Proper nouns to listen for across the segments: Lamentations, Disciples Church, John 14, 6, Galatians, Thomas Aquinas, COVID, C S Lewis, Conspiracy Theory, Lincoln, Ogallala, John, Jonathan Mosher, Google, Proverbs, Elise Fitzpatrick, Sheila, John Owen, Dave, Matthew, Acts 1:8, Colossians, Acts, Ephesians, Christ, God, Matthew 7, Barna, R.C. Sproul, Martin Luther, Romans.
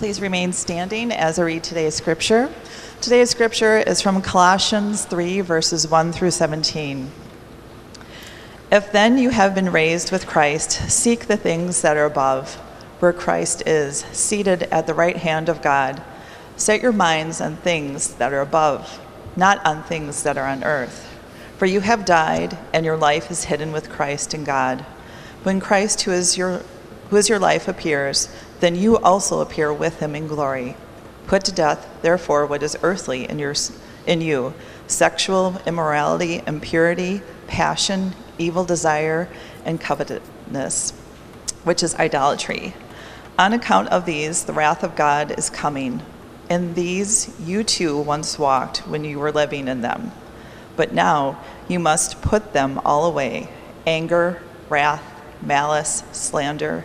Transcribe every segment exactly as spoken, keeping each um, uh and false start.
Please remain standing as I read today's scripture. Today's scripture is from Colossians three, verses one through seventeen. If then you have been raised with Christ, seek the things that are above, where Christ is, seated at the right hand of God. Set your minds on things that are above, not on things that are on earth. For you have died, and your life is hidden with Christ in God. When Christ, who is your, who is your life, appears, then you also appear with him in glory. Put to death, therefore, what is earthly in, your, in you, sexual immorality, impurity, passion, evil desire, and covetousness, which is idolatry. On account of these, the wrath of God is coming. In these you too once walked when you were living in them. But now you must put them all away: anger, wrath, malice, slander,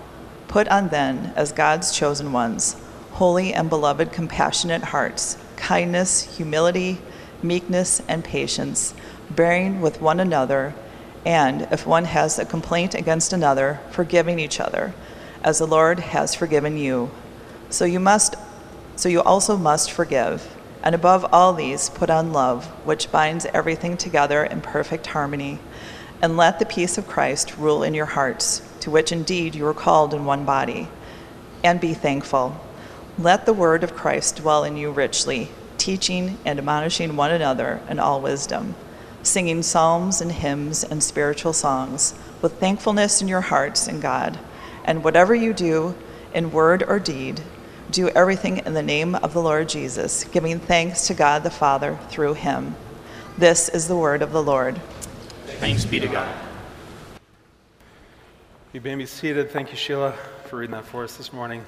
Put on then, as God's chosen ones, holy and beloved, compassionate hearts, kindness, humility, meekness, and patience, bearing with one another, and if one has a complaint against another, forgiving each other, as the Lord has forgiven you. So you must, so you also must forgive. And above all these, put on love, which binds everything together in perfect harmony. And let the peace of Christ rule in your hearts, to which indeed you were called in one body. And be thankful. Let the word of Christ dwell in you richly, teaching and admonishing one another in all wisdom, singing psalms and hymns and spiritual songs, with thankfulness in your hearts in God. And whatever you do, in word or deed, do everything in the name of the Lord Jesus, giving thanks to God the Father through him. This is the word of the Lord. Thanks be to God. You may be seated. Thank you, Sheila, for reading that for us this morning.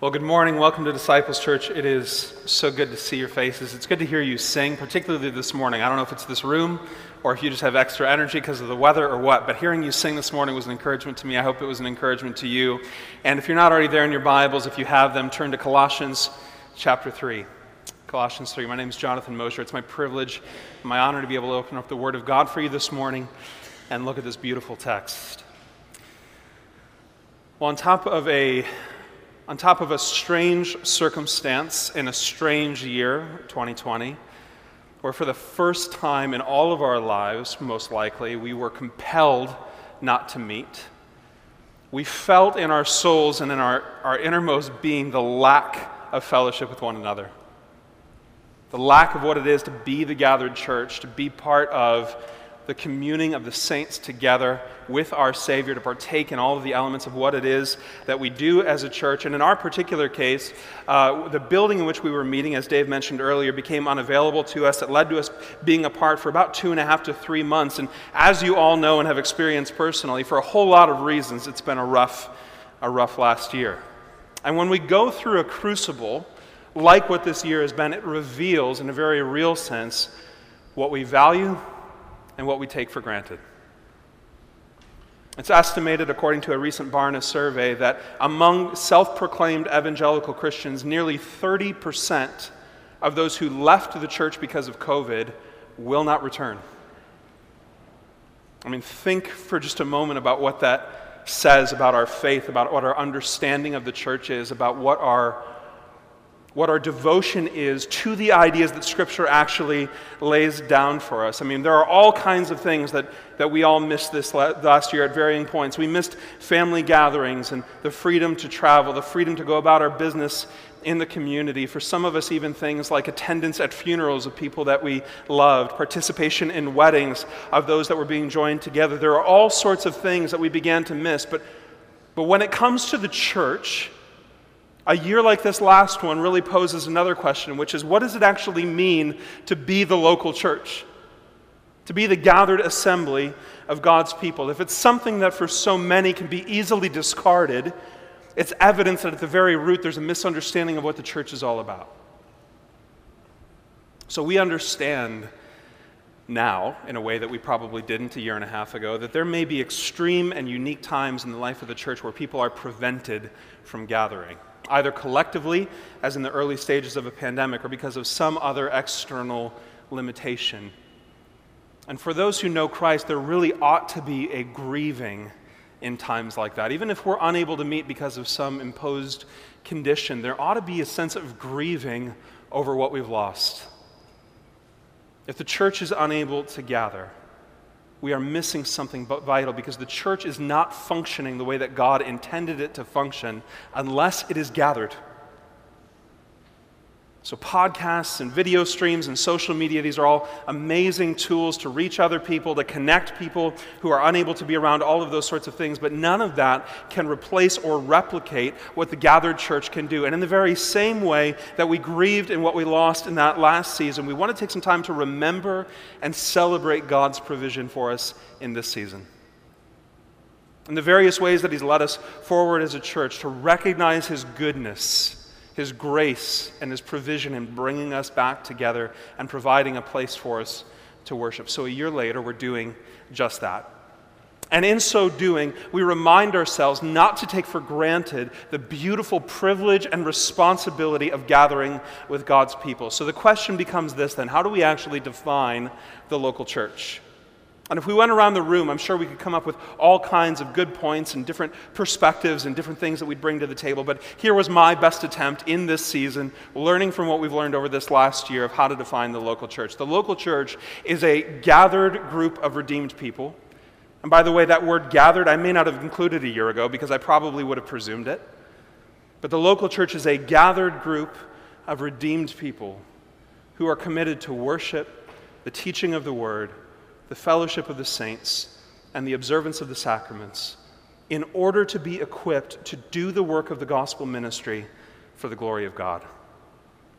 Well, good morning. Welcome to Disciples Church. It is so good to see your faces. It's good to hear you sing, particularly this morning. I don't know if it's this room or if you just have extra energy because of the weather or what, but hearing you sing this morning was an encouragement to me. I hope it was an encouragement to you. And if you're not already there in your Bibles, if you have them, turn to Colossians chapter three. Colossians three. My name is Jonathan Mosher. It's my privilege, my honor to be able to open up the Word of God for you this morning and look at this beautiful text. Well, on top of a on top of a strange circumstance in a strange year, twenty twenty, where for the first time in all of our lives, most likely, we were compelled not to meet, we felt in our souls and in our, our innermost being the lack of fellowship with one another, the lack of what it is to be the gathered church, to be part of the communing of the saints together with our Savior, to partake in all of the elements of what it is that we do as a church. And in our particular case, uh, the building in which we were meeting, as Dave mentioned earlier, became unavailable to us. It led to us being apart for about two and a half to three months. And as you all know and have experienced personally, for a whole lot of reasons, it's been a rough, a rough last year. And when we go through a crucible, like what this year has been, it reveals in a very real sense what we value and what we take for granted. It's estimated, according to a recent Barna survey, that among self-proclaimed evangelical Christians, nearly thirty percent of those who left the church because of COVID will not return. I mean, think for just a moment about what that says about our faith, about what our understanding of the church is, about what our what our devotion is to the ideas that Scripture actually lays down for us. I mean, there are all kinds of things that, that we all missed this last year at varying points. We missed family gatherings and the freedom to travel, the freedom to go about our business in the community. For some of us, even things like attendance at funerals of people that we loved, participation in weddings of those that were being joined together. There are all sorts of things that we began to miss. But, but when it comes to the church, a year like this last one really poses another question, which is, what does it actually mean to be the local church, to be the gathered assembly of God's people? If it's something that for so many can be easily discarded, it's evidence that at the very root there's a misunderstanding of what the church is all about. So we understand now, in a way that we probably didn't a year and a half ago, that there may be extreme and unique times in the life of the church where people are prevented from gathering, either collectively, as in the early stages of a pandemic, or because of some other external limitation. And for those who know Christ, there really ought to be a grieving in times like that. Even if we're unable to meet because of some imposed condition, there ought to be a sense of grieving over what we've lost. If the church is unable to gather, we are missing something vital, because the church is not functioning the way that God intended it to function unless it is gathered. So podcasts and video streams and social media, these are all amazing tools to reach other people, to connect people who are unable to be around, all of those sorts of things, but none of that can replace or replicate what the gathered church can do. And in the very same way that we grieved in what we lost in that last season, we want to take some time to remember and celebrate God's provision for us in this season. In the various ways that He's led us forward as a church, to recognize His goodness, His grace, and His provision in bringing us back together and providing a place for us to worship. So a year later, we're doing just that. And in so doing, we remind ourselves not to take for granted the beautiful privilege and responsibility of gathering with God's people. So the question becomes this then: how do we actually define the local church? And if we went around the room, I'm sure we could come up with all kinds of good points and different perspectives and different things that we'd bring to the table. But here was my best attempt in this season, learning from what we've learned over this last year of how to define the local church. The local church is a gathered group of redeemed people. And by the way, that word gathered, I may not have included a year ago because I probably would have presumed it. But the local church is a gathered group of redeemed people who are committed to worship, the teaching of the word, the fellowship of the saints, and the observance of the sacraments, in order to be equipped to do the work of the gospel ministry for the glory of God.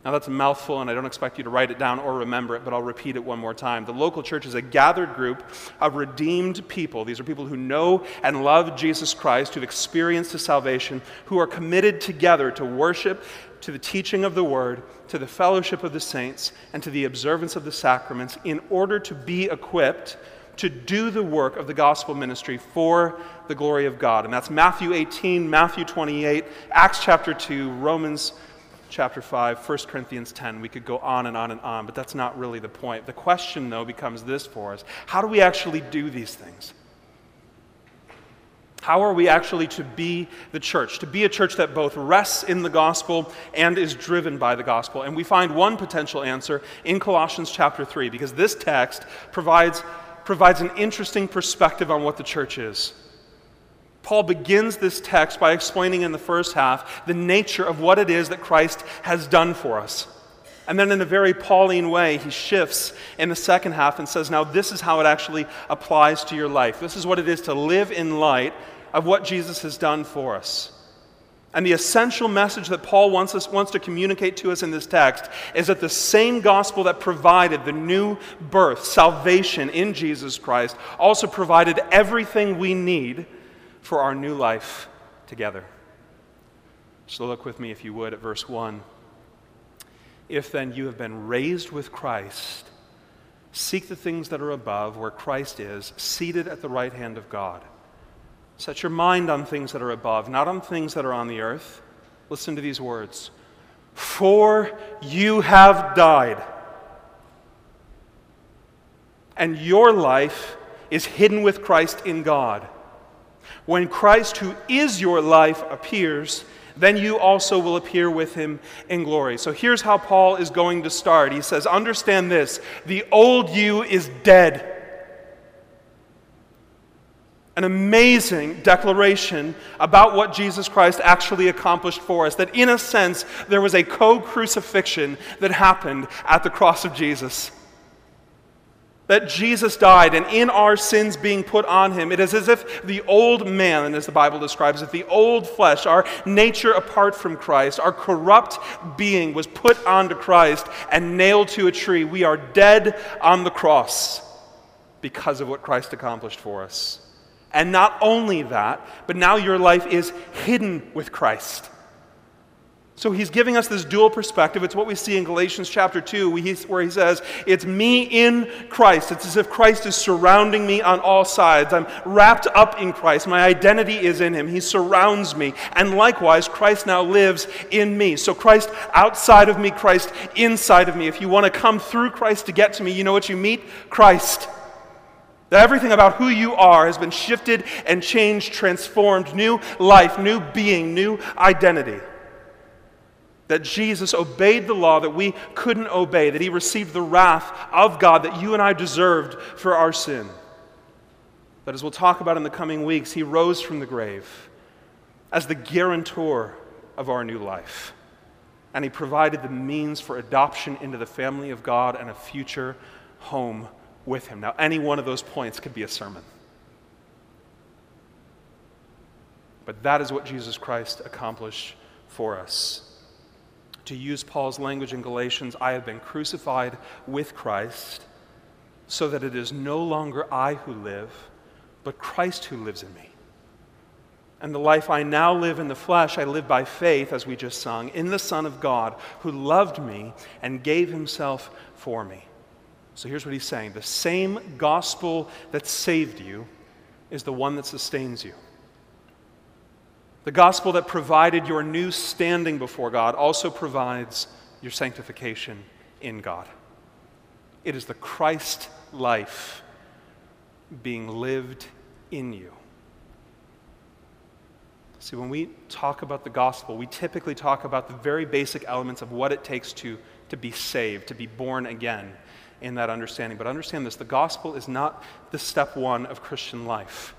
Now that's a mouthful, and I don't expect you to write it down or remember it, but I'll repeat it one more time. The local church is a gathered group of redeemed people. These are people who know and love Jesus Christ, who've experienced His salvation, who are committed together to worship, to the teaching of the word, to the fellowship of the saints, and to the observance of the sacraments, in order to be equipped to do the work of the gospel ministry for the glory of God. And that's Matthew eighteen, Matthew twenty-eight, Acts chapter two, Romans chapter five, First Corinthians ten. We could go on and on and on, but that's not really the point. The question, though, becomes this for us: how do we actually do these things? How are we actually to be the church? To be a church that both rests in the gospel and is driven by the gospel. And we find one potential answer in Colossians chapter three, because this text provides, provides an interesting perspective on what the church is. Paul begins this text by explaining in the first half the nature of what it is that Christ has done for us. And then in a very Pauline way, he shifts in the second half and says, now this is how it actually applies to your life. This is what it is to live in light of what Jesus has done for us. And the essential message that Paul wants us, wants to communicate to us in this text is that the same gospel that provided the new birth, salvation in Jesus Christ, also provided everything we need for our new life together. So look with me, if you would, at verse one. If then you have been raised with Christ, seek the things that are above, where Christ is, seated at the right hand of God. Set your mind on things that are above, not on things that are on the earth. Listen to these words: for you have died, and your life is hidden with Christ in God. When Christ, who is your life, appears, then you also will appear with Him in glory. So here's how Paul is going to start. He says, understand this, the old you is dead. An amazing declaration about what Jesus Christ actually accomplished for us, that in a sense, there was a co-crucifixion that happened at the cross of Jesus. That Jesus died, and in our sins being put on Him, it is as if the old man, and as the Bible describes it, the old flesh, our nature apart from Christ, our corrupt being, was put onto Christ and nailed to a tree. We are dead on the cross because of what Christ accomplished for us. And not only that, but now your life is hidden with Christ. So he's giving us this dual perspective. It's what we see in Galatians chapter two, where he says, it's me in Christ. It's as if Christ is surrounding me on all sides. I'm wrapped up in Christ. My identity is in him. He surrounds me. And likewise, Christ now lives in me. So Christ outside of me, Christ inside of me. If you want to come through Christ to get to me, you know what you meet? Christ. Everything about who you are has been shifted and changed, transformed. New life, new being, new identity. That Jesus obeyed the law that we couldn't obey, that he received the wrath of God that you and I deserved for our sin. But as we'll talk about in the coming weeks, he rose from the grave as the guarantor of our new life. And he provided the means for adoption into the family of God and a future home with him. Now, any one of those points could be a sermon. But that is what Jesus Christ accomplished for us. To use Paul's language in Galatians, I have been crucified with Christ so that it is no longer I who live, but Christ who lives in me. And the life I now live in the flesh, I live by faith, as we just sung, in the Son of God who loved me and gave himself for me. So here's what he's saying. The same gospel that saved you is the one that sustains you. The gospel that provided your new standing before God also provides your sanctification in God. It is the Christ life being lived in you. See, when we talk about the gospel, we typically talk about the very basic elements of what it takes to, to be saved, to be born again in that understanding. But understand this, the gospel is not the step one of Christian life,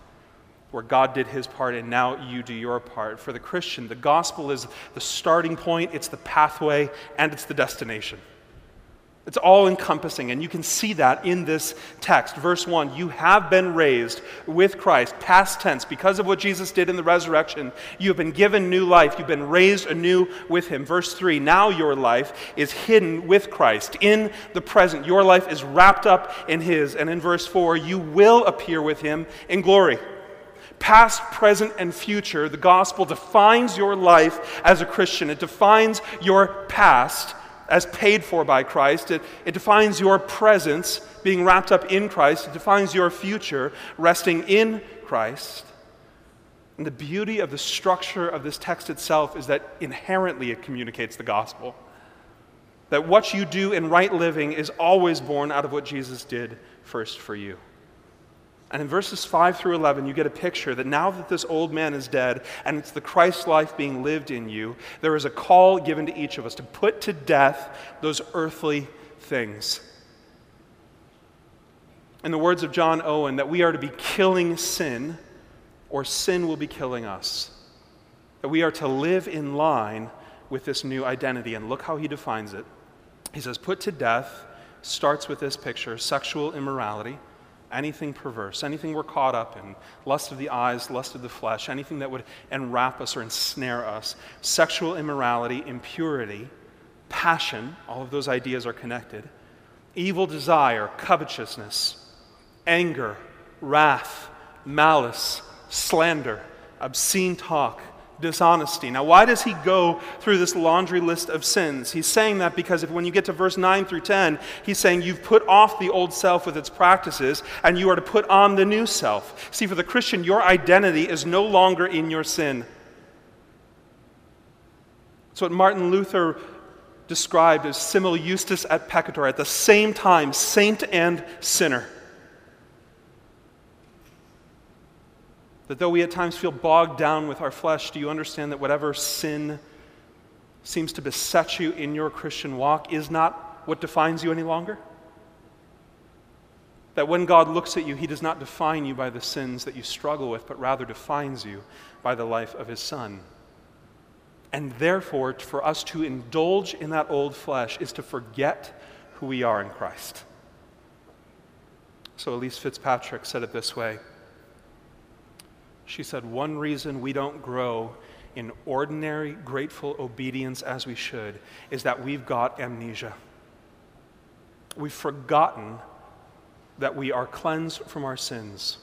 where God did his part and now you do your part. For the Christian, the gospel is the starting point, it's the pathway, and it's the destination. It's all-encompassing, and you can see that in this text. Verse one, you have been raised with Christ, past tense. Because of what Jesus did in the resurrection, you have been given new life. You've been raised anew with him. Verse three, now your life is hidden with Christ in the present. Your life is wrapped up in his. And in verse four, you will appear with him in glory. Past, present, and future, the gospel defines your life as a Christian. It defines your past as paid for by Christ. It, it defines your presence being wrapped up in Christ. It defines your future resting in Christ. And the beauty of the structure of this text itself is that inherently it communicates the gospel. That what you do in right living is always born out of what Jesus did first for you. And in verses five through eleven, you get a picture that now that this old man is dead and it's the Christ life being lived in you, there is a call given to each of us to put to death those earthly things. In the words of John Owen, that we are to be killing sin or sin will be killing us. That we are to live in line with this new identity. And look how he defines it. He says, put to death starts with this picture, sexual immorality. Anything perverse, anything we're caught up in, lust of the eyes, lust of the flesh, anything that would enwrap us or ensnare us, sexual immorality, impurity, passion, all of those ideas are connected, evil desire, covetousness, anger, wrath, malice, slander, obscene talk, dishonesty. Now, why does he go through this laundry list of sins? He's saying that because if when you get to verse nine through ten, he's saying you've put off the old self with its practices and you are to put on the new self. See, for the Christian, your identity is no longer in your sin. It's what Martin Luther described as simul justus et peccator, at the same time, saint and sinner. That though we at times feel bogged down with our flesh, do you understand that whatever sin seems to beset you in your Christian walk is not what defines you any longer? That when God looks at you, he does not define you by the sins that you struggle with, but rather defines you by the life of his Son. And therefore, for us to indulge in that old flesh is to forget who we are in Christ. So Elise Fitzpatrick said it this way. She said, one reason we don't grow in ordinary, grateful obedience as we should is that we've got amnesia. We've forgotten that we are cleansed from our sins.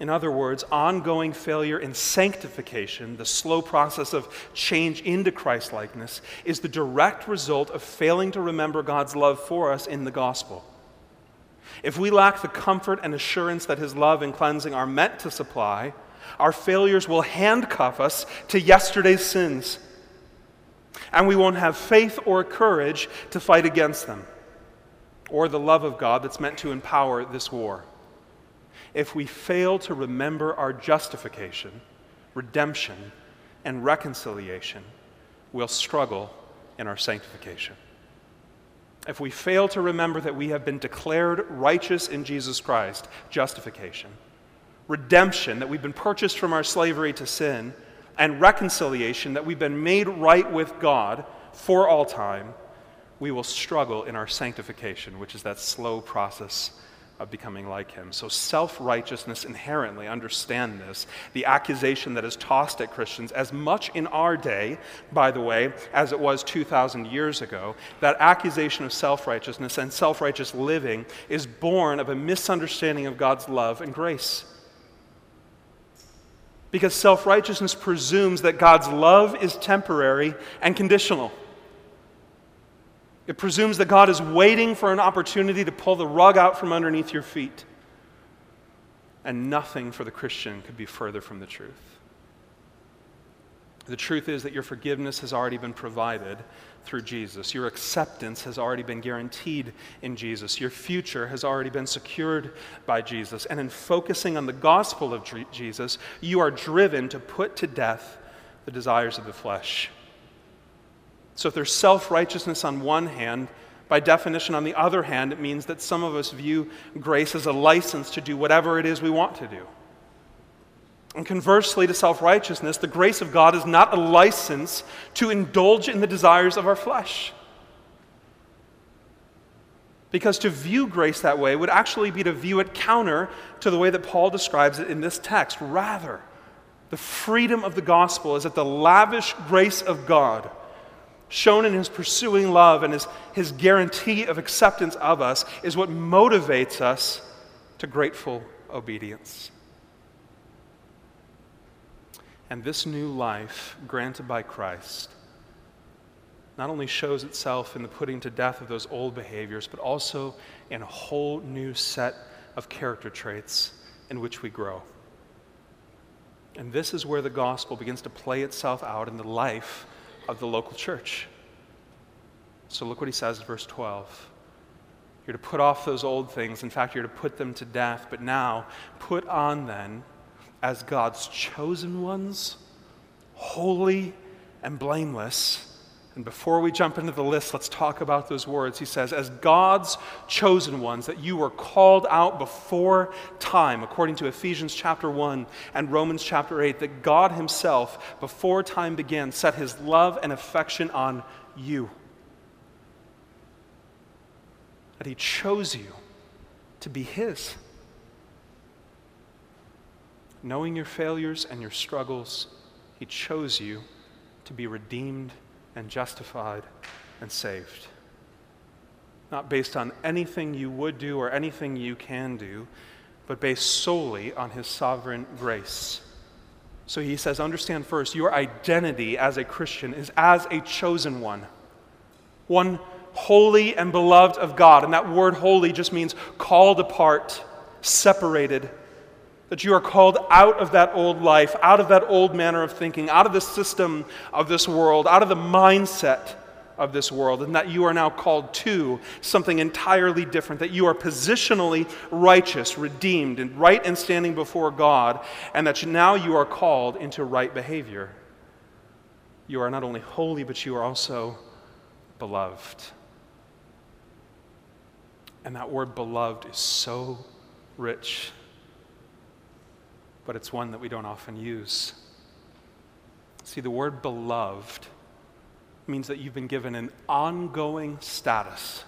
In other words, ongoing failure in sanctification, the slow process of change into Christ-likeness, is the direct result of failing to remember God's love for us in the gospel. If we lack the comfort and assurance that his love and cleansing are meant to supply, our failures will handcuff us to yesterday's sins, and we won't have faith or courage to fight against them, or the love of God that's meant to empower this war. If we fail to remember our justification, redemption, and reconciliation, we'll struggle in our sanctification. If we fail to remember that we have been declared righteous in Jesus Christ, justification, redemption, that we've been purchased from our slavery to sin, and reconciliation, that we've been made right with God for all time, we will struggle in our sanctification, which is that slow process of becoming like him. So self-righteousness inherently, understand this, the accusation that is tossed at Christians as much in our day, by the way, as it was two thousand years ago, that accusation of self-righteousness and self-righteous living is born of a misunderstanding of God's love and grace. Because self-righteousness presumes that God's love is temporary and conditional. It presumes that God is waiting for an opportunity to pull the rug out from underneath your feet. And nothing for the Christian could be further from the truth. The truth is that your forgiveness has already been provided through Jesus. Your acceptance has already been guaranteed in Jesus. Your future has already been secured by Jesus. And in focusing on the gospel of Jesus, you are driven to put to death the desires of the flesh. So if there's self-righteousness on one hand, by definition on the other hand, it means that some of us view grace as a license to do whatever it is we want to do. And conversely to self-righteousness, the grace of God is not a license to indulge in the desires of our flesh. Because to view grace that way would actually be to view it counter to the way that Paul describes it in this text. Rather, the freedom of the gospel is that the lavish grace of God shown in his pursuing love and his, his guarantee of acceptance of us is what motivates us to grateful obedience. And this new life granted by Christ not only shows itself in the putting to death of those old behaviors, but also in a whole new set of character traits in which we grow. And this is where the gospel begins to play itself out in the life of the local church. So look what he says in verse twelve. You're to put off those old things. In fact, you're to put them to death. But now, put on then, as God's chosen ones, holy and blameless. And before we jump into the list, let's talk about those words. He says, as God's chosen ones, that you were called out before time, according to Ephesians chapter one and Romans chapter eight, that God himself, before time began, set his love and affection on you. That he chose you to be his. Knowing your failures and your struggles, he chose you to be redeemed and justified and saved. Not based on anything you would do or anything you can do, but based solely on his sovereign grace. So he says, understand first, your identity as a Christian is as a chosen one. One holy and beloved of God. And that word holy just means called apart, separated. That you are called out of that old life, out of that old manner of thinking, out of the system of this world, out of the mindset of this world, and that you are now called to something entirely different, that you are positionally righteous, redeemed, and right and standing before God, and that now you are called into right behavior. You are not only holy, but you are also beloved. And that word beloved is so rich, but it's one that we don't often use. See, the word beloved means that you've been given an ongoing status.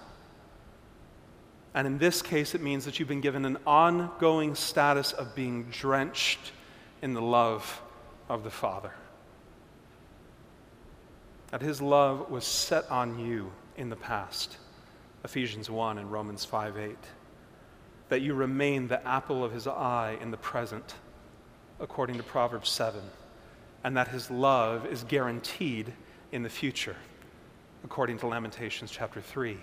And in this case, it means that you've been given an ongoing status of being drenched in the love of the Father. That his love was set on you in the past, Ephesians one and Romans five eight. that you remain the apple of his eye in the present, according to Proverbs seven, and that his love is guaranteed in the future, according to Lamentations chapter three.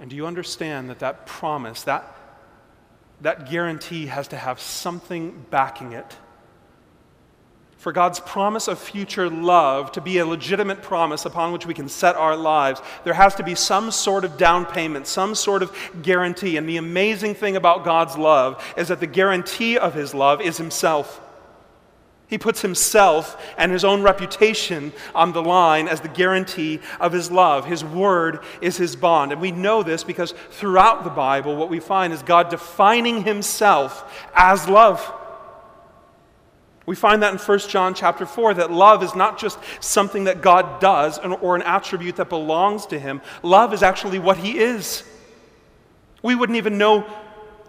And do you understand that that promise, that, that guarantee has to have something backing it? For God's promise of future love to be a legitimate promise upon which we can set our lives, there has to be some sort of down payment, some sort of guarantee. And the amazing thing about God's love is that the guarantee of his love is himself. He puts himself and his own reputation on the line as the guarantee of his love. His word is his bond. And we know this because throughout the Bible, what we find is God defining himself as love. We find that in First John chapter four, that love is not just something that God does or an attribute that belongs to him. Love is actually what he is. We wouldn't even know,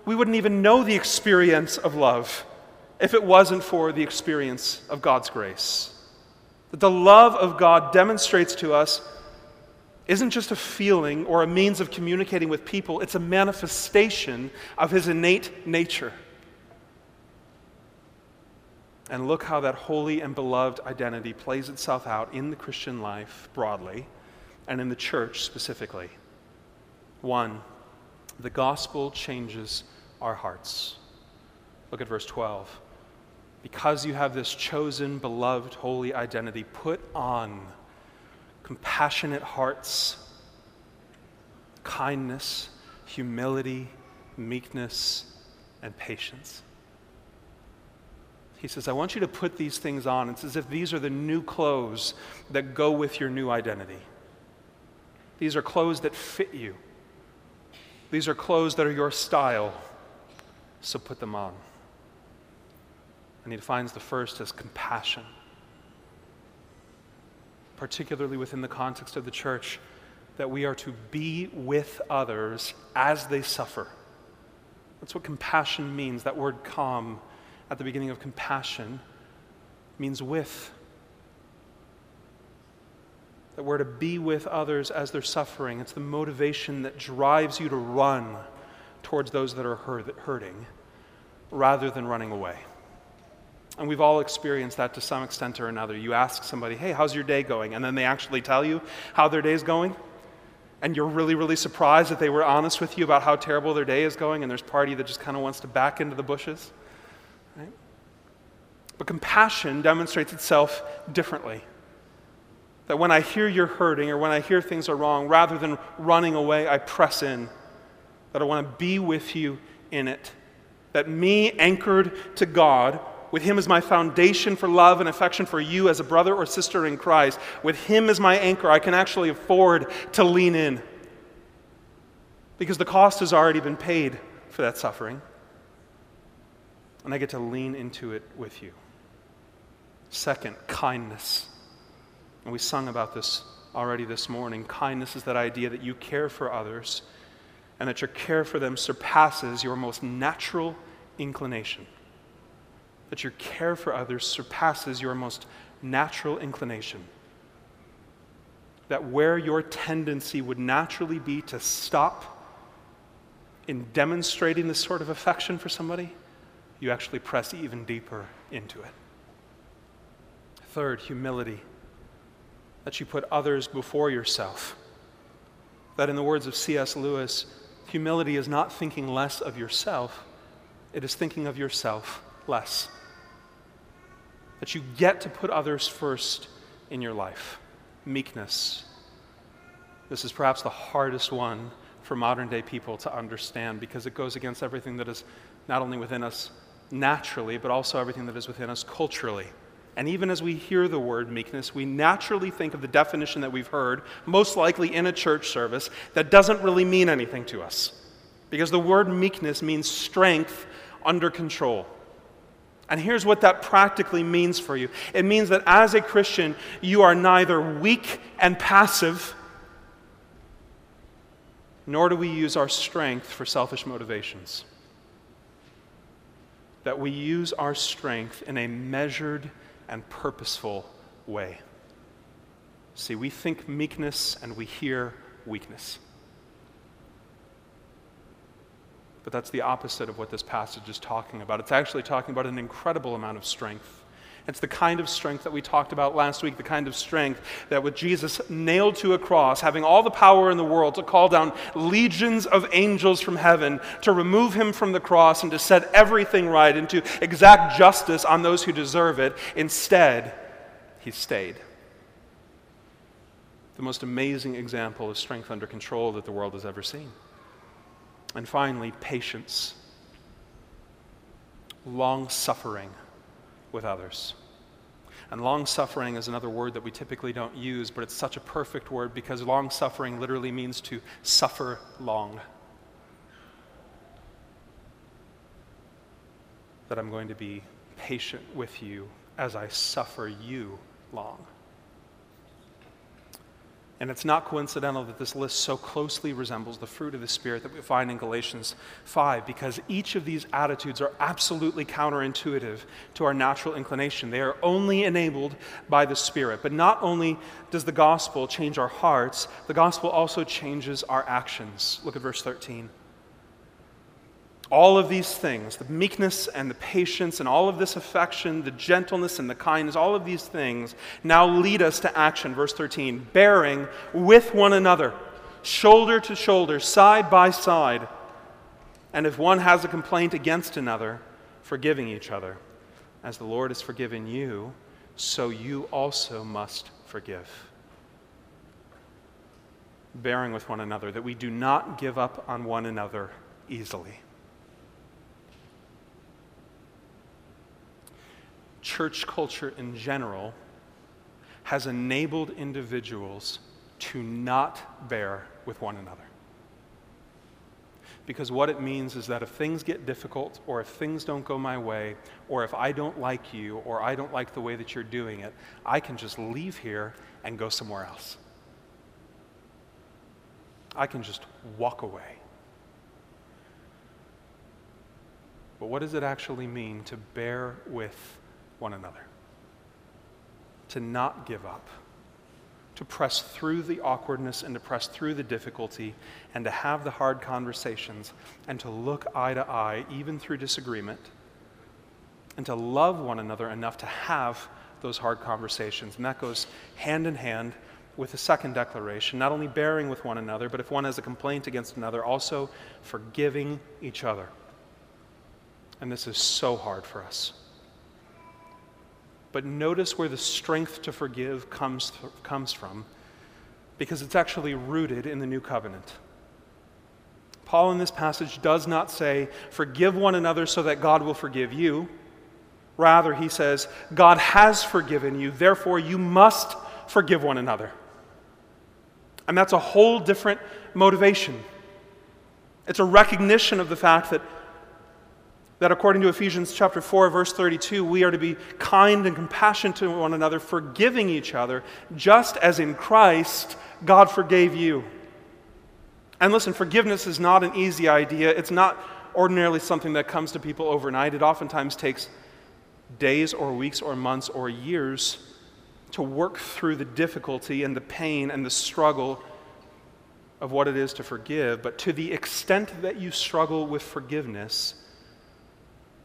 we wouldn't even know the experience of love if it wasn't for the experience of God's grace. That the love of God demonstrates to us isn't just a feeling or a means of communicating with people, it's a manifestation of his innate nature. And look how that holy and beloved identity plays itself out in the Christian life broadly, and in the church specifically. One, the gospel changes our hearts. Look at verse twelve. Because you have this chosen, beloved, holy identity, put on compassionate hearts, kindness, humility, meekness, and patience. He says, I want you to put these things on. It's as if these are the new clothes that go with your new identity. These are clothes that fit you. These are clothes that are your style. So put them on. And he defines the first as compassion. Particularly within the context of the church, that we are to be with others as they suffer. That's what compassion means. That word calm at the beginning of compassion means with. That we're to be with others as they're suffering. It's the motivation that drives you to run towards those that are hurting rather than running away. And we've all experienced that to some extent or another. You ask somebody, hey, how's your day going? And then they actually tell you how their day's going. And you're really, really surprised that they were honest with you about how terrible their day is going, and there's party that just kind of wants to back into the bushes. Right? But compassion demonstrates itself differently. That when I hear you're hurting or when I hear things are wrong, rather than running away, I press in. That I want to be with you in it. That me anchored to God, with him as my foundation for love and affection for you as a brother or sister in Christ, with him as my anchor, I can actually afford to lean in. Because the cost has already been paid for that suffering. And I get to lean into it with you. Second, kindness. And we sung about this already this morning. Kindness is that idea that you care for others and that your care for them surpasses your most natural inclination. That your care for others surpasses your most natural inclination. That where your tendency would naturally be to stop in demonstrating this sort of affection for somebody, you actually press even deeper into it. Third, humility. That you put others before yourself. That in the words of C S Lewis, humility is not thinking less of yourself, it is thinking of yourself less. That you get to put others first in your life. Meekness. This is perhaps the hardest one for modern day people to understand because it goes against everything that is not only within us naturally, but also everything that is within us culturally. And even as we hear the word meekness, we naturally think of the definition that we've heard, most likely in a church service, that doesn't really mean anything to us. Because the word meekness means strength under control. And here's what that practically means for you. It means that as a Christian, you are neither weak and passive, nor do we use our strength for selfish motivations. That we use our strength in a measured and purposeful way. See, we think meekness and we hear weakness. But that's the opposite of what this passage is talking about. It's actually talking about an incredible amount of strength. It's the kind of strength that we talked about last week, the kind of strength that with Jesus nailed to a cross, having all the power in the world to call down legions of angels from heaven, to remove him from the cross and to set everything right and to exact justice on those who deserve it. Instead, he stayed. The most amazing example of strength under control that the world has ever seen. And finally, patience. Long-suffering with others. And long-suffering is another word that we typically don't use, but it's such a perfect word because long-suffering literally means to suffer long. That I'm going to be patient with you as I suffer you long. And it's not coincidental that this list so closely resembles the fruit of the Spirit that we find in Galatians five, because each of these attitudes are absolutely counterintuitive to our natural inclination. They are only enabled by the Spirit. But not only does the gospel change our hearts, the gospel also changes our actions. Look at verse thirteen. All of these things, the meekness and the patience and all of this affection, the gentleness and the kindness, all of these things now lead us to action. Verse thirteen, bearing with one another, shoulder to shoulder, side by side. And if one has a complaint against another, forgiving each other. As the Lord has forgiven you, so you also must forgive. Bearing with one another, that we do not give up on one another easily. Church culture in general has enabled individuals to not bear with one another. Because what it means is that if things get difficult, or if things don't go my way, or if I don't like you, or I don't like the way that you're doing it, I can just leave here and go somewhere else. I can just walk away. But what does it actually mean to bear with one another, to not give up, to press through the awkwardness and to press through the difficulty and to have the hard conversations and to look eye to eye even through disagreement and to love one another enough to have those hard conversations? And that goes hand in hand with the second declaration, not only bearing with one another, but if one has a complaint against another, also forgiving each other. And this is so hard for us. But notice where the strength to forgive comes, th- comes from, because it's actually rooted in the new covenant. Paul in this passage does not say, forgive one another so that God will forgive you. Rather, he says, God has forgiven you, therefore you must forgive one another. And that's a whole different motivation. It's a recognition of the fact that That according to Ephesians chapter four, verse thirty-two, we are to be kind and compassionate to one another, forgiving each other, just as in Christ, God forgave you. And listen, forgiveness is not an easy idea. It's not ordinarily something that comes to people overnight. It oftentimes takes days or weeks or months or years to work through the difficulty and the pain and the struggle of what it is to forgive. But to the extent that you struggle with forgiveness,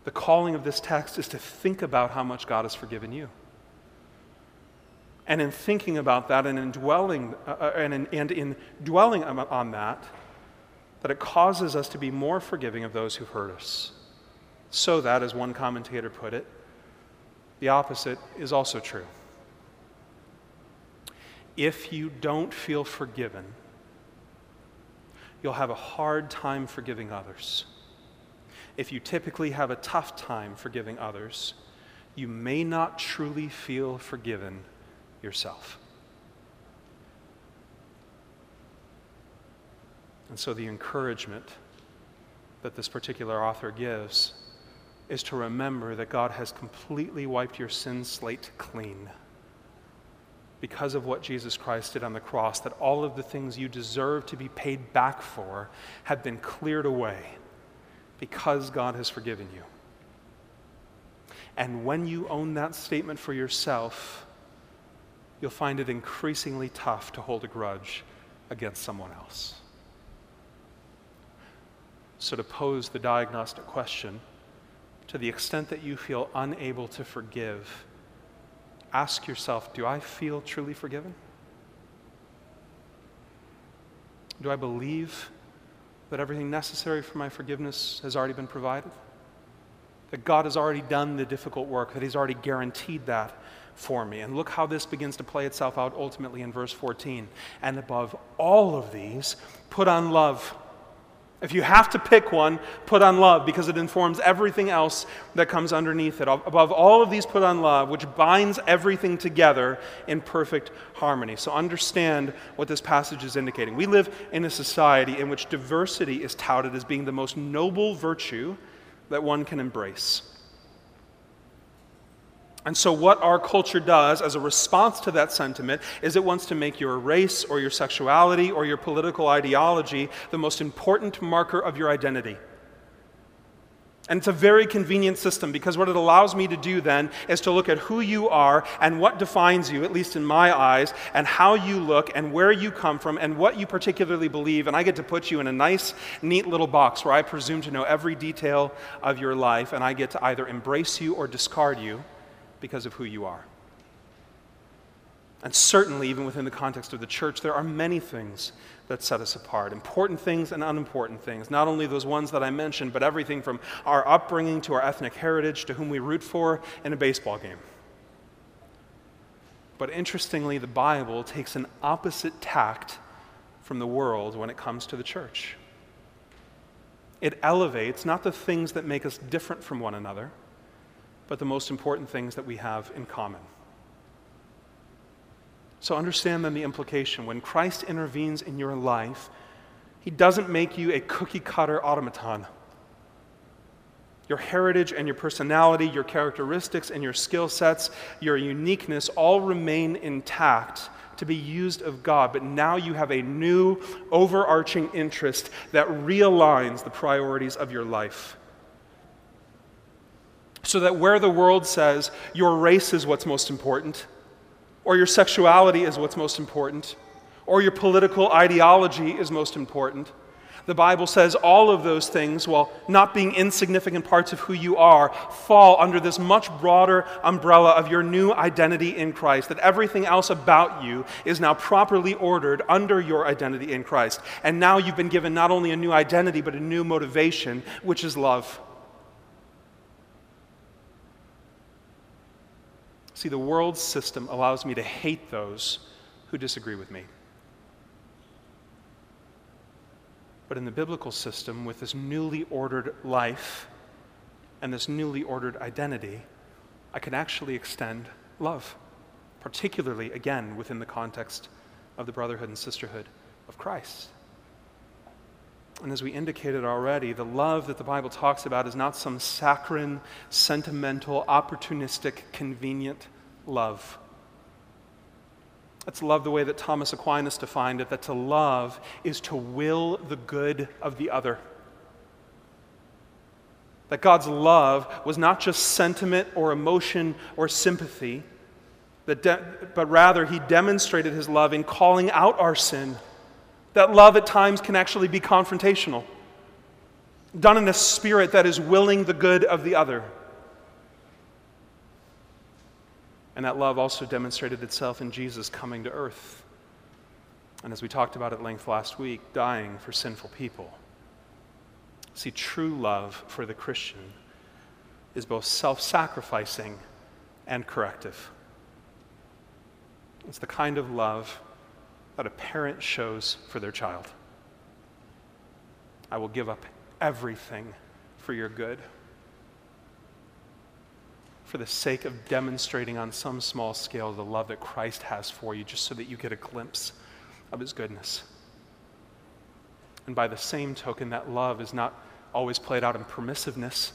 the calling of this text is to think about how much God has forgiven you. And in thinking about that and in dwelling, uh, and, in, and in dwelling on that, that it causes us to be more forgiving of those who hurt us. So that, as one commentator put it, the opposite is also true. If you don't feel forgiven, you'll have a hard time forgiving others. If you typically have a tough time forgiving others, you may not truly feel forgiven yourself. And so the encouragement that this particular author gives is to remember that God has completely wiped your sin slate clean because of what Jesus Christ did on the cross, that all of the things you deserve to be paid back for have been cleared away. Because God has forgiven you. And when you own that statement for yourself, you'll find it increasingly tough to hold a grudge against someone else. So to pose the diagnostic question, to the extent that you feel unable to forgive, ask yourself, do I feel truly forgiven? Do I believe that everything necessary for my forgiveness has already been provided? That God has already done the difficult work, that he's already guaranteed that for me. And look how this begins to play itself out ultimately in verse fourteen. And above all of these, put on love. If you have to pick one, put on love, because it informs everything else that comes underneath it. Above all of these, put on love, which binds everything together in perfect harmony. So understand what this passage is indicating. We live in a society in which diversity is touted as being the most noble virtue that one can embrace. And so what our culture does as a response to that sentiment is it wants to make your race or your sexuality or your political ideology the most important marker of your identity. And it's a very convenient system, because what it allows me to do then is to look at who you are and what defines you, at least in my eyes, and how you look and where you come from and what you particularly believe, and I get to put you in a nice, neat little box where I presume to know every detail of your life, and I get to either embrace you or discard you because of who you are. And certainly, even within the context of the church, there are many things that set us apart, important things and unimportant things, not only those ones that I mentioned, but everything from our upbringing to our ethnic heritage to whom we root for in a baseball game. But interestingly, the Bible takes an opposite tact from the world when it comes to the church. It elevates not the things that make us different from one another, but the most important things that we have in common. So understand then the implication. When Christ intervenes in your life, he doesn't make you a cookie-cutter automaton. Your heritage and your personality, your characteristics and your skill sets, your uniqueness all remain intact to be used of God, but now you have a new overarching interest that realigns the priorities of your life. So that where the world says your race is what's most important, or your sexuality is what's most important, or your political ideology is most important, the Bible says all of those things, while not being insignificant parts of who you are, fall under this much broader umbrella of your new identity in Christ, that everything else about you is now properly ordered under your identity in Christ. And now you've been given not only a new identity, but a new motivation, which is love. See, the world's system allows me to hate those who disagree with me. But in the biblical system, with this newly ordered life and this newly ordered identity, I can actually extend love, particularly, again, within the context of the brotherhood and sisterhood of Christ. And as we indicated already, the love that the Bible talks about is not some saccharine, sentimental, opportunistic, convenient love. It's love the way that Thomas Aquinas defined it, that to love is to will the good of the other. That God's love was not just sentiment or emotion or sympathy, that de- but rather he demonstrated his love in calling out our sin. That love at times can actually be confrontational, done in a spirit that is willing the good of the other. And that love also demonstrated itself in Jesus coming to earth, and as we talked about at length last week, dying for sinful people. See, true love for the Christian is both self-sacrificing and corrective. It's the kind of love that a parent shows for their child. I will give up everything for your good, for the sake of demonstrating on some small scale the love that Christ has for you, just so that you get a glimpse of his goodness. And by the same token, that love is not always played out in permissiveness,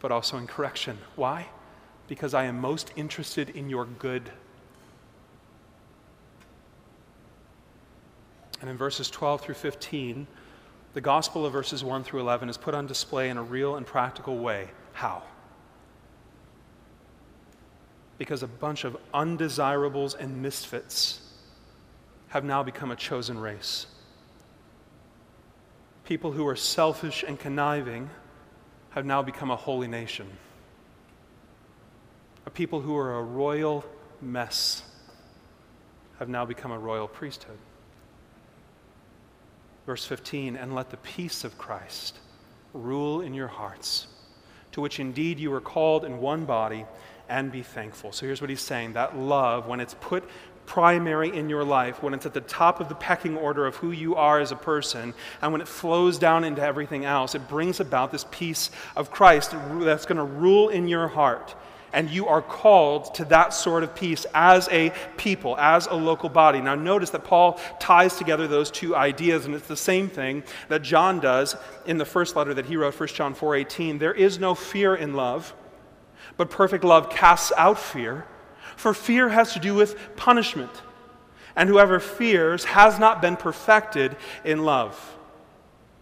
but also in correction. Why? Because I am most interested in your good. And in verses twelve through fifteen, the gospel of verses one through eleven is put on display in a real and practical way. How? Because a bunch of undesirables and misfits have now become a chosen race. people who are selfish and conniving have now become a holy nation. A people who are a royal mess have now become a royal priesthood. Verse fifteen, and let the peace of Christ rule in your hearts, to which indeed you are called in one body, and be thankful. So here's what he's saying, that love, when it's put primary in your life, when it's at the top of the pecking order of who you are as a person, and when it flows down into everything else, it brings about this peace of Christ that's going to rule in your heart. And you are called to that sort of peace as a people, as a local body. Now notice that Paul ties together those two ideas, and it's the same thing that John does in the first letter that he wrote, First John four eighteen. There is no fear in love, but perfect love casts out fear, for fear has to do with punishment. And whoever fears has not been perfected in love.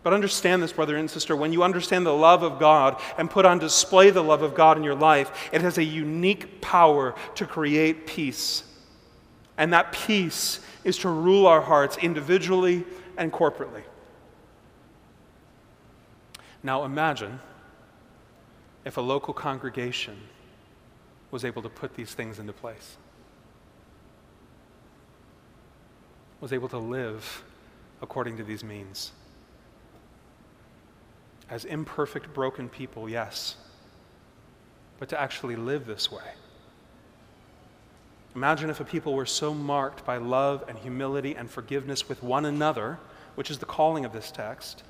But understand this, brother and sister, when you understand the love of God and put on display the love of God in your life, it has a unique power to create peace. And that peace is to rule our hearts individually and corporately. Now imagine if a local congregation was able to put these things into place, was able to live according to these means. As imperfect, broken people, yes, but to actually live this way. Imagine if a people were so marked by love and humility and forgiveness with one another, which is the calling of this text,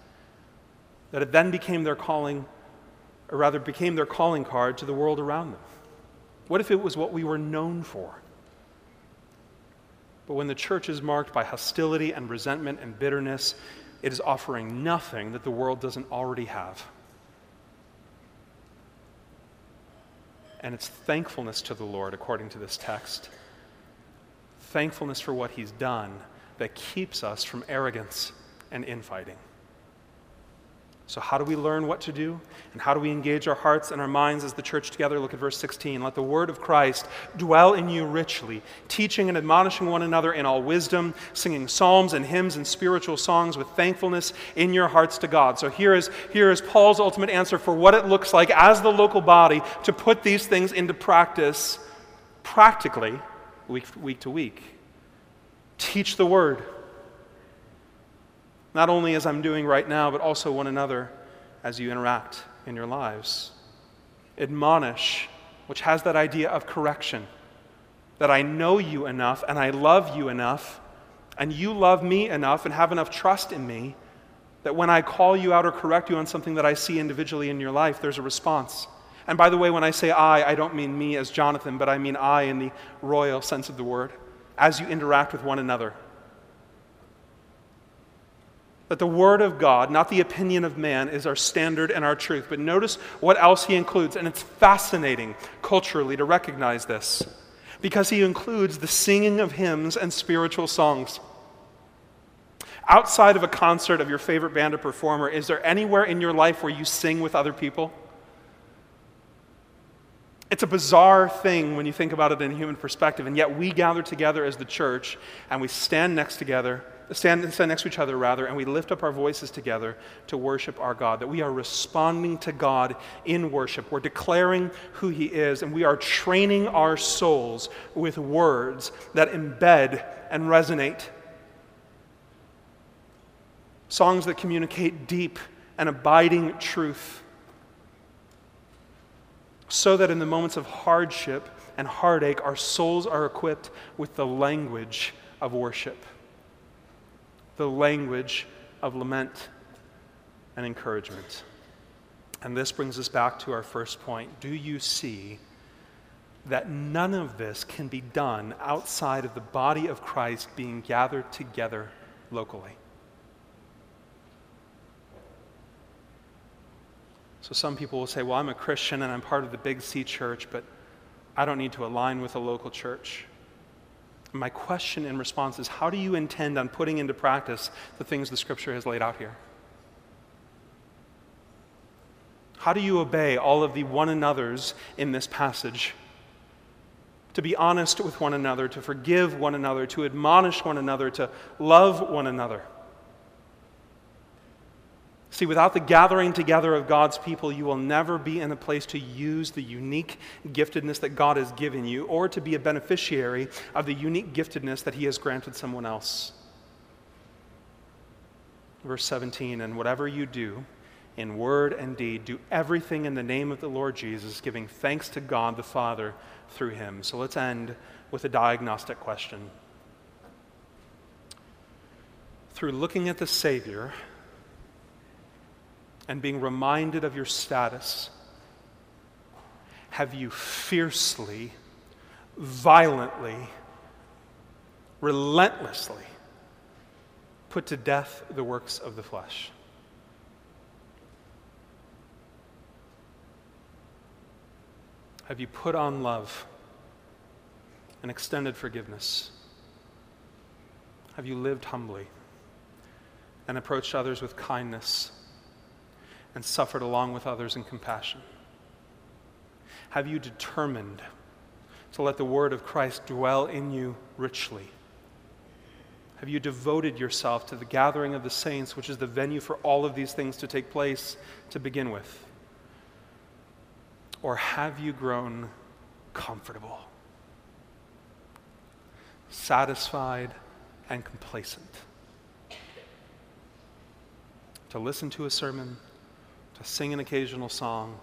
that it then became their calling or rather became their calling card to the world around them. What if it was what we were known for? But when the church is marked by hostility and resentment and bitterness, it is offering nothing that the world doesn't already have. And it's thankfulness to the Lord, according to this text, thankfulness for what he's done that keeps us from arrogance and infighting. So how do we learn what to do? And how do we engage our hearts and our minds as the church together? Look at verse sixteen. Let the word of Christ dwell in you richly, teaching and admonishing one another in all wisdom, singing psalms and hymns and spiritual songs with thankfulness in your hearts to God. So here is, here is Paul's ultimate answer for what it looks like as the local body to put these things into practice practically week, week to week. Teach the word. Not only as I'm doing right now, but also one another as you interact in your lives. Admonish, which has that idea of correction, that I know you enough and I love you enough and you love me enough and have enough trust in me that when I call you out or correct you on something that I see individually in your life, there's a response. And by the way, when I say I, I don't mean me as Jonathan, but I mean I in the royal sense of the word, as you interact with one another. That the word of God, not the opinion of man, is our standard and our truth. But notice what else he includes, and it's fascinating culturally to recognize this, because he includes the singing of hymns and spiritual songs. Outside of a concert of your favorite band or performer, is there anywhere in your life where you sing with other people? It's a bizarre thing when you think about it in a human perspective, and yet we gather together as the church, and we stand next together, Stand, stand next to each other, rather, and we lift up our voices together to worship our God, that we are responding to God in worship. We're declaring who he is, and we are training our souls with words that embed and resonate. Songs that communicate deep and abiding truth, so that in the moments of hardship and heartache, our souls are equipped with the language of worship, the language of lament and encouragement. And this brings us back to our first point. Do you see that none of this can be done outside of the body of Christ being gathered together locally? So some people will say, well, I'm a Christian and I'm part of the Big C church, but I don't need to align with a local church. My question in response is, how do you intend on putting into practice the things the Scripture has laid out here? How do you obey all of the one another's in this passage? To be honest with one another, to forgive one another, to admonish one another, to love one another. See, without the gathering together of God's people, you will never be in a place to use the unique giftedness that God has given you or to be a beneficiary of the unique giftedness that he has granted someone else. Verse seventeen, and whatever you do, in word and deed, do everything in the name of the Lord Jesus, giving thanks to God the Father through him. So let's end with a diagnostic question. Through looking at the Savior and being reminded of your status, have you fiercely, violently, relentlessly put to death the works of the flesh? Have you put on love and extended forgiveness? Have you lived humbly and approached others with kindness and suffered along with others in compassion? Have you determined to let the word of Christ dwell in you richly? Have you devoted yourself to the gathering of the saints, which is the venue for all of these things to take place to begin with? Or have you grown comfortable, satisfied, and complacent? To listen to a sermon, to sing an occasional song,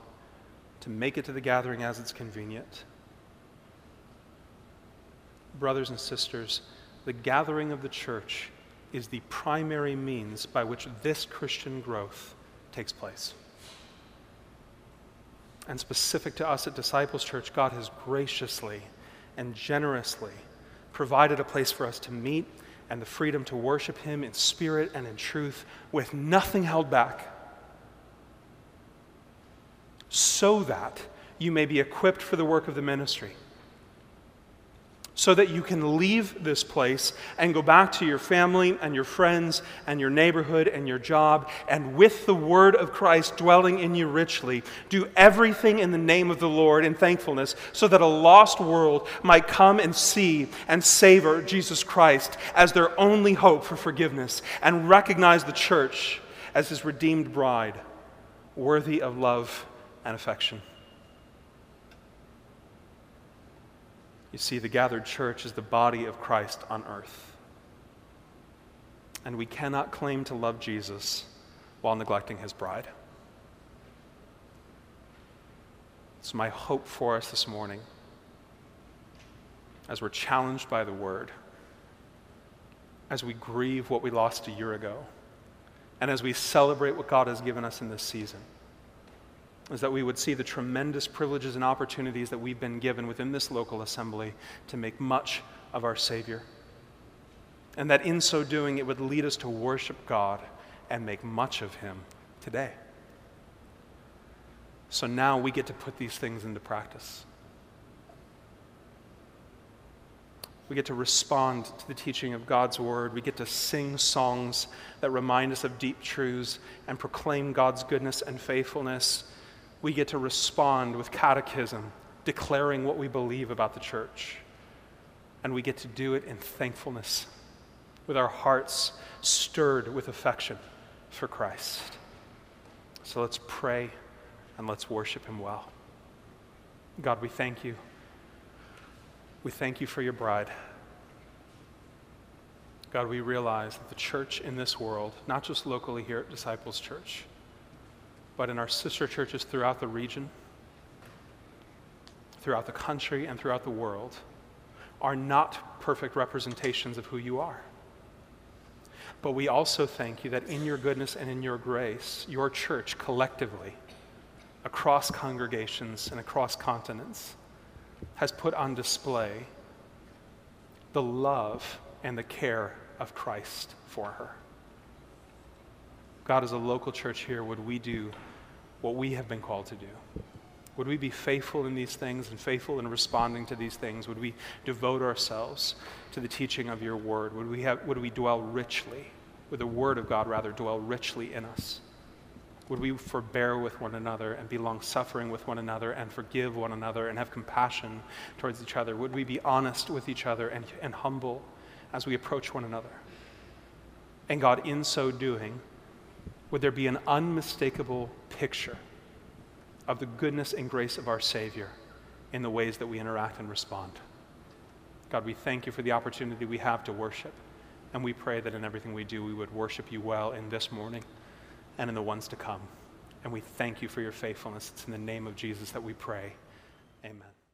to make it to the gathering as it's convenient. Brothers and sisters, the gathering of the church is the primary means by which this Christian growth takes place. And specific to us at Disciples Church, God has graciously and generously provided a place for us to meet and the freedom to worship him in spirit and in truth with nothing held back, so that you may be equipped for the work of the ministry, so that you can leave this place and go back to your family and your friends and your neighborhood and your job, and with the word of Christ dwelling in you richly, do everything in the name of the Lord in thankfulness, so that a lost world might come and see and savor Jesus Christ as their only hope for forgiveness, and recognize the church as his redeemed bride, worthy of love and affection. You see, the gathered church is the body of Christ on earth. And we cannot claim to love Jesus while neglecting his bride. It's my hope for us this morning, as we're challenged by the word, as we grieve what we lost a year ago, and as we celebrate what God has given us in this season, is that we would see the tremendous privileges and opportunities that we've been given within this local assembly to make much of our Savior. And that in so doing, it would lead us to worship God and make much of him today. So now we get to put these things into practice. We get to respond to the teaching of God's word. We get to sing songs that remind us of deep truths and proclaim God's goodness and faithfulness. We get to respond with catechism, declaring what we believe about the church. And we get to do it in thankfulness, with our hearts stirred with affection for Christ. So let's pray and let's worship him well. God, we thank you. We thank you for your bride. God, we realize that the church in this world, not just locally here at Disciples Church, but in our sister churches throughout the region, throughout the country, and throughout the world, are not perfect representations of who you are. But we also thank you that in your goodness and in your grace, your church collectively, across congregations and across continents, has put on display the love and the care of Christ for her. God, as a local church here, would we do what we have been called to do? Would we be faithful in these things and faithful in responding to these things? Would we devote ourselves to the teaching of your word? Would we have, would we dwell richly, would the word of God rather dwell richly in us? Would we forbear with one another and be long-suffering with one another and forgive one another and have compassion towards each other? Would we be honest with each other and, and humble as we approach one another? And God, in so doing, would there be an unmistakable picture of the goodness and grace of our Savior in the ways that we interact and respond. God, we thank you for the opportunity we have to worship, and we pray that in everything we do, we would worship you well in this morning and in the ones to come. And we thank you for your faithfulness. It's in the name of Jesus that we pray. Amen.